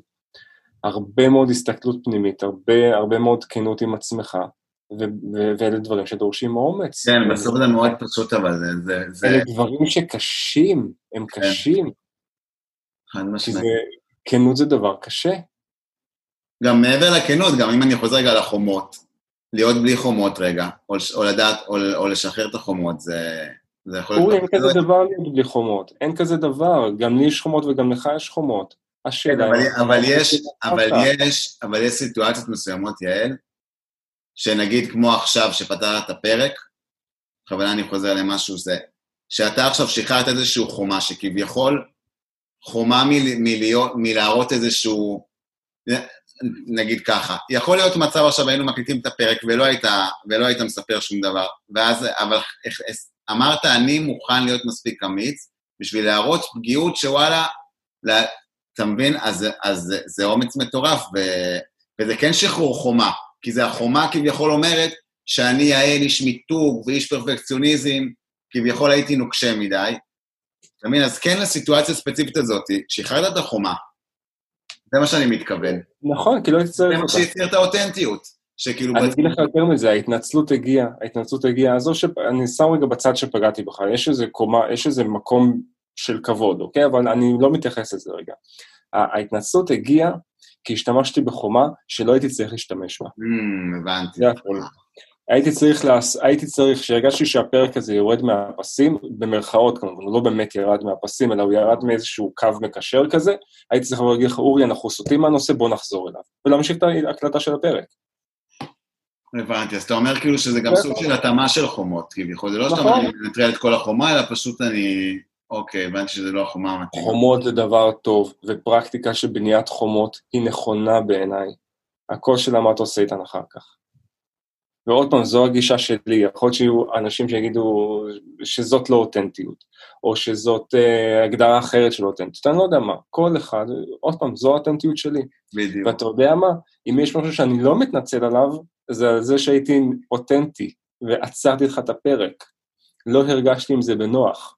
הרבה מאוד הסתכלות פנימית, הרבה מאוד כנות עם עצמך. ואלה דברים שדורשים אומץ. כן, בסוף זה מאוד פשוט, אבל זה... אלה דברים שקשים, הם קשים. חד משמעית. כנות זה דבר קשה. גם מעבר לכנות, גם אם אני חוזר רגע לחומות, להיות בלי חומות רגע, או לדעת, או לשחרר את החומות, זה יכול להיות... אין כזה דבר להיות בלי חומות, אין כזה דבר, גם לי יש חומות וגם לך יש חומות. השאלה... אבל יש סיטואציות מסוימות, יעל, שנגיד כמו עכשיו שפתרת הפרק, בכוונה אני חוזר למשהו זה, שאתה עכשיו שחררת איזשהו חומה, שכביכול חומה מלהראות איזשהו, נגיד ככה, יכול להיות מצב עכשיו היינו מקליטים את הפרק ולא היית מספר שום דבר, ואז, אבל אמרת אני מוכן להיות מספיק אמיץ, בשביל להראות פגיעות שוואלה, אתה מבין, אז זה אומץ מטורף, וזה כן שחרור חומה, כי זה החומה כביכול אומרת שאני יעל איש מיתוג ואיש פרפקציוניזם, כביכול הייתי נוקשה מדי. אז כן לסיטואציה הספציפית הזאת, שחררת את החומה, זה מה שאני מתכוון. נכון, כי לא יצטרך אותה. זה מה שיציר את האותנטיות. אני אגיד לך יותר מזה, ההתנצלות הגיעה, אז אני שם רגע בצד שפגעתי בך, יש איזה קומה, יש איזה מקום של כבוד, אוקיי? אבל אני לא מתייחס לזה רגע. ההתנצלות הגיעה, כי השתמשתי בחומה שלא הייתי צריך להשתמש בה. הבנתי. זה הכל. הייתי צריך, שהרגשתי שהפרק הזה יורד מהפסים, במרכאות כמובן, הוא לא באמת ירד מהפסים, אלא הוא ירד מאיזשהו קו מקשר כזה, הייתי צריך להגיד לך, אורי, אנחנו סוטים מהנושא, בוא נחזור אליו. ולהמשיך את ההקלטה של הפרק. הבנתי, אז אתה אומר כאילו שזה גם סוג של התאמה של חומות, כביכול, זה לא שאתה אומר, אני מנטרל את כל החומה, אלא פשוט אני, אוקיי, הבנתי שזה לא החומה המתאימה. חומות זה דבר טוב, ופרקטיקה של בניית חומות היא נכונה בעיניי. הכל של מה אתה עושה איתן אחר כך. ועוד פעם, זו הגישה שלי, יכול להיות שיהיו אנשים שיגידו שזאת לא אותנטיות, או שזאת הגדרה אחרת של אותנטיות, אני לא יודע מה, כל אחד, עוד פעם, זו האותנטיות שלי. בדיוק. ואתה יודע מה, אם יש משהו שאני לא מתנצל עליו, זה על זה שהייתי אותנטי, ועצרתי לך את הפרק, לא הרגשתי עם זה בנוח.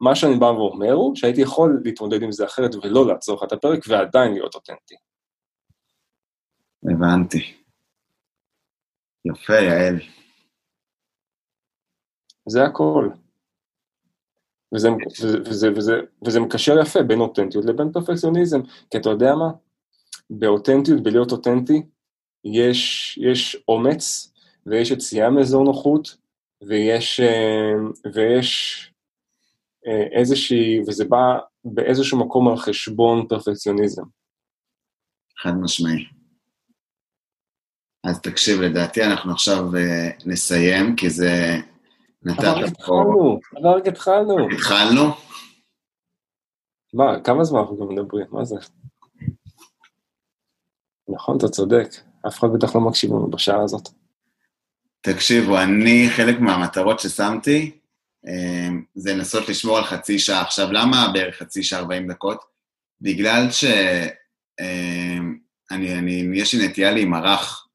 מה שאני בא ואומר הוא, שהייתי יכול להתמודד עם זה אחרת, ולא לעצור לך את הפרק, ועדיין להיות אותנטי. הבנתי. יפה, יעל. זה הכל. וזה מקשר יפה בין אותנטיות לבין פרפקציוניזם, כי אתה יודע מה? באותנטיות, בלהיות אותנטי, יש אומץ, ויש יציאה מאזור נוחות, ויש איזושהי, וזה בא באיזשהו מקום על חשבון פרפקציוניזם. חד משמעי. אז תקשיב, לדעתי אנחנו עכשיו נסיים, כי זה נתת פה. אבל רק התחלנו. התחלנו? מה, כמה זמן אנחנו גם מדברים? מה זה? נכון, אתה צודק. אף אחד בטח לא מקשיב לנו בשעה הזאת. תקשיבו, אני חלק מהמטרות ששמתי, זה לנסות לשמור על חצי שעה. עכשיו, למה בערך חצי שעה 40 דקות? בגלל שיש לי נטייה להימרח.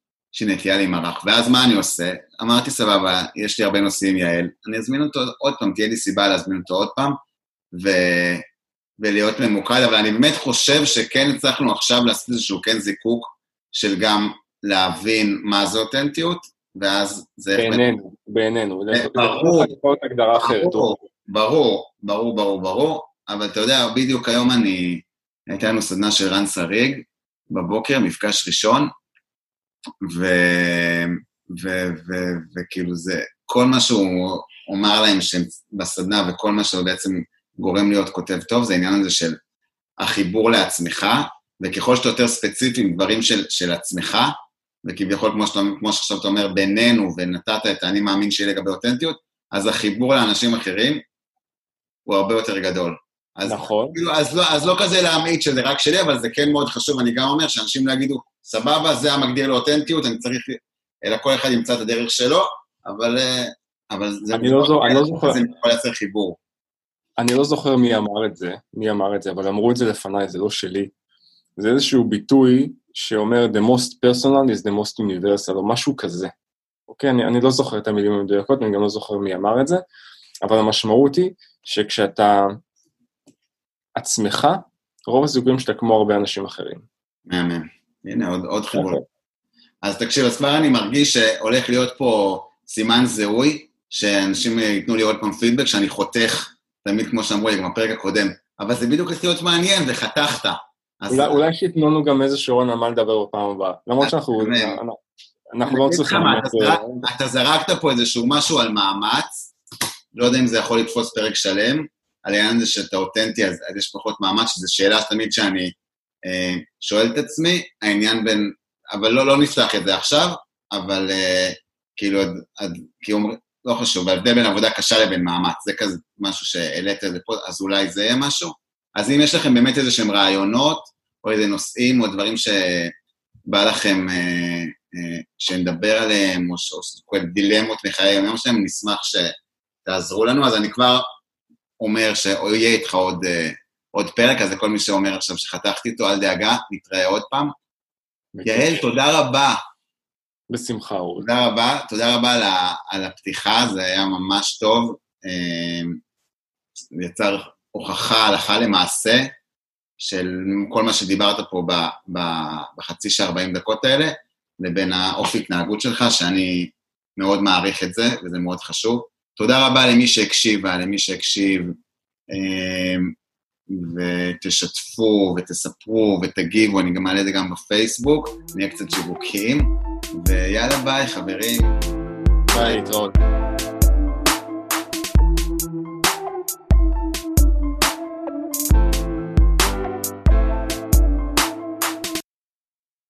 ואז מה אני עושה? אמרתי סבבה, יש לי הרבה נושאים, יעל, אני אזמין אותו עוד פעם, תהיה לי סיבה להזמין אותו עוד פעם, ולהיות ממוקד, אבל אני באמת חושב שכן הצלחנו עכשיו לעשות איזשהו כן זיקוק, של גם להבין מה זו אותנטיות, ואז זה... בעינינו. ברור, אבל אתה יודע, בדיוק היום הייתה לנו סדנה של רן סריג, בבוקר, מפגש ראשון, וכאילו זה, כל מה שהוא אומר להם בסדנה, וכל מה שהוא בעצם גורם להיות כותב טוב, זה העניין הזה של החיבור לעצמך, וככל שאתה יותר ספציפי עם דברים של עצמך, וכביכול כמו שעכשיו אתה אומר בינינו, ונתת את אני מאמין שיהיה לגבי אותנטיות, אז החיבור לאנשים אחרים הוא הרבה יותר גדול. נכון. אז לא כזה להעמיד שזה רק שלי, אבל זה כן מאוד חשוב, אני גם אומר שאנשים להגידו, סבבה, זה המגדיר לאותנטיות, אני צריך, אלא כל אחד ימצא את הדרך שלו, אבל זה יכול לייצר חיבור. אני לא זוכר מי אמר את זה, אבל אמרו את זה לפניי, זה לא שלי. זה איזשהו ביטוי שאומר, the most personal is the most universal, או משהו כזה. אוקיי, אני לא זוכר את המילים המדויקות, אני גם לא זוכר מי אמר את זה, אבל המשמעות היא שכשאתה עצמך, רוב הזוגים שאתה כמו הרבה אנשים אחרים. מאמן. הנה, עוד חיבור. אז תקשיב, אז כבר אני מרגיש שהולך להיות פה סימן זיהוי, שאנשים ייתנו לי עוד פעם פידבק, שאני חותך, תמיד כמו שאמרו לי, גם הפרק הקודם, אבל זה בדיוק להיות מעניין, וחתכת. אולי שיתנו גם איזה שעון על מה לדבר בפעם הבאה, למרות שאנחנו לא צריכים... אתה זרקת פה איזשהו משהו על מאמץ, לא יודע אם זה יכול לתפוס פרק שלם, על העניין הזה שאתה אותנטי, אז יש פחות מאמץ, שזו שאלה שתמיד שאני... שואל את עצמי, העניין בין, אבל לא נפתח את זה עכשיו, אבל כאילו, לא חשוב, אבל זה בין עבודה קשה לבין מאמץ, זה כזה משהו שהעלית את זה פה, אז אולי זה יהיה משהו, אז אם יש לכם באמת איזה שהם רעיונות, או איזה נושאים, או דברים שבא לכם, שנדבר עליהם, או דילמות מחיי היום שלהם, נשמח שתעזרו לנו, אז אני כבר אומר שיהיה איתך עוד פרק, אז לכל מי שאומר עכשיו שחתכתי אותו, אל דאגה, נתראה עוד פעם. יעל, תודה רבה. בשמחה, אורי. תודה רבה על הפתיחה, זה היה ממש טוב. יצר הוכחה הלכה למעשה, של כל מה שדיברת פה בחצי שעה 40 דקות האלה, לבין האופי התנהגות שלך, שאני מאוד מעריך את זה, וזה מאוד חשוב. תודה רבה למי שהקשיבה, למי שהקשיב, ותשתפו, ותספרו, ותגיבו, אני גם מעלה את זה גם בפייסבוק, נהיה קצת שיווקים, ויאללה ביי חברים. ביי, תודה.